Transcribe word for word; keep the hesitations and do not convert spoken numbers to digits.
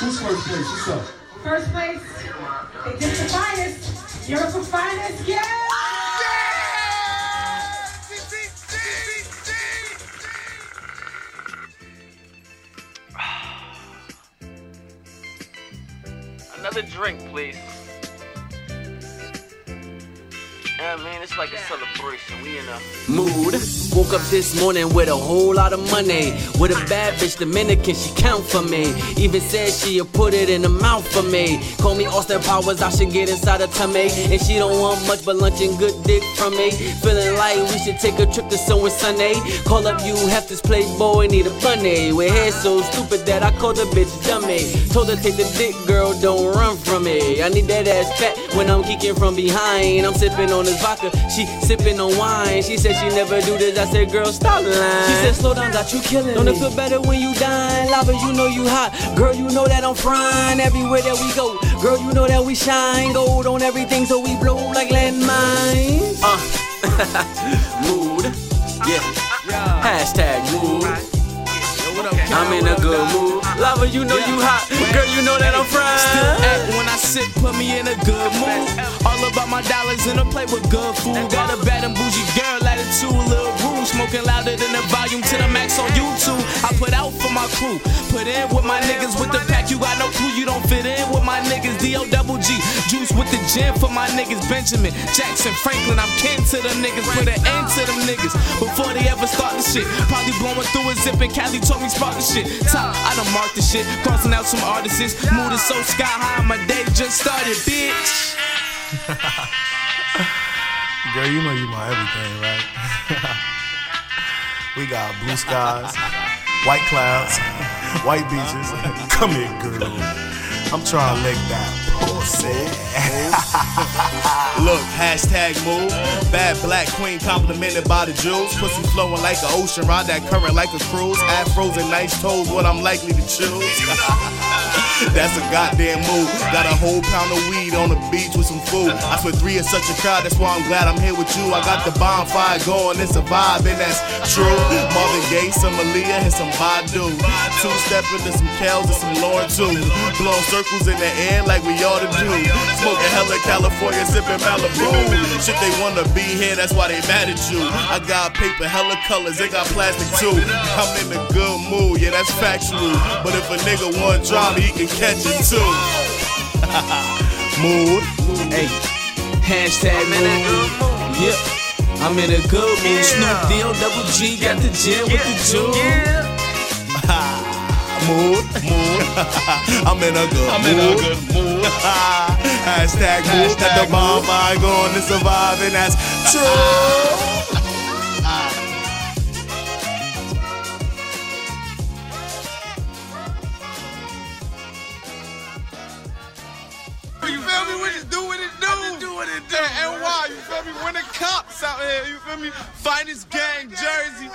Who's first place? What's up? First place, they get the finest. You're for finest, yeah! Another drink, please. Yeah, man, it's like a celebration. We in a mood. Woke up this morning with a whole lot of money. With a bad bitch, Dominican, she count for me. Even said she'll put it in the mouth for me. Call me Austin Powers, I should get inside her tummy. And she don't want much but lunch and good dick from me. Feeling like we should take a trip to somewhere sunny. Call up you, have this playboy, need a bunny. With hair so stupid that I call the bitch dummy. Told her take the dick, girl, don't run from me. I need that ass fat when I'm kicking from behind. I'm sipping on this vodka, she sipping on wine. She said she never do this, I said girl stop lying. She said slow down, got you killing me. Don't it feel better when you dying? Lava, you know you hot. Girl, you know that I'm frying. Everywhere that we go, girl, you know that we shine. Gold on everything so we blow like landmines. Uh, mood, yeah, hashtag mood. I'm in a good mood. Lava, you know you hot. Girl, you know that I'm frying. Still act when I sit, put me in a good mood. About my dollars in a plate with good food. Got a bad and bougie girl attitude, little room. Smoking louder than the volume to the max on YouTube. I put out for my crew, put in with my niggas with the pack. You got no clue, you don't fit in with my niggas. D O double G, juice with the gin for my niggas. Benjamin, Jackson, Franklin, I'm kin to them niggas. Put an end to them niggas before they ever start the shit. Probably blowing through a zip and Cali told me spark the shit. Top, I done marked the shit, crossing out some artists. Mood is so sky high, my day just started, bitch. Girl, you know you my everything, right? We got blue skies, white clouds, white beaches. Come here, girl. I'm trying to lick that pussy. Look, hashtag move. Bad black queen complimented by the Jews. Pussy flowing like an ocean, ride that current like a cruise. Afros and nice toes, what I'm likely to choose. That's a goddamn move. Got a whole pound of weed on the beach with some food. I swear three is such a crowd, that's why I'm glad I'm here with you. I got the bonfire going, it's a vibe, and that's true. Marvin Gaye, some Malia, and some Badu. Two-stepping to some Kells and some Lauren too. Blowing circles in the air like we ought to do. Smoking hella California, sipping Malibu. Shit, they wanna be here, that's why they mad at you. I got paper, hella colors, they got plastic too. I'm in a good mood, yeah, that's factual. But if a nigga wanna drop, he can catch it too. Mood. Hey, hashtag mood. Yep, yeah. I'm in a good mood. Snoop D-O-double G got the gym with the jewel. Mood, mood. I'm in a good I'm mood. In a good mood. Hashtag mood. Got the bomb I going to survive, and that's true. N Y, you feel me? When the cops out here, you feel me? Finest gang jersey.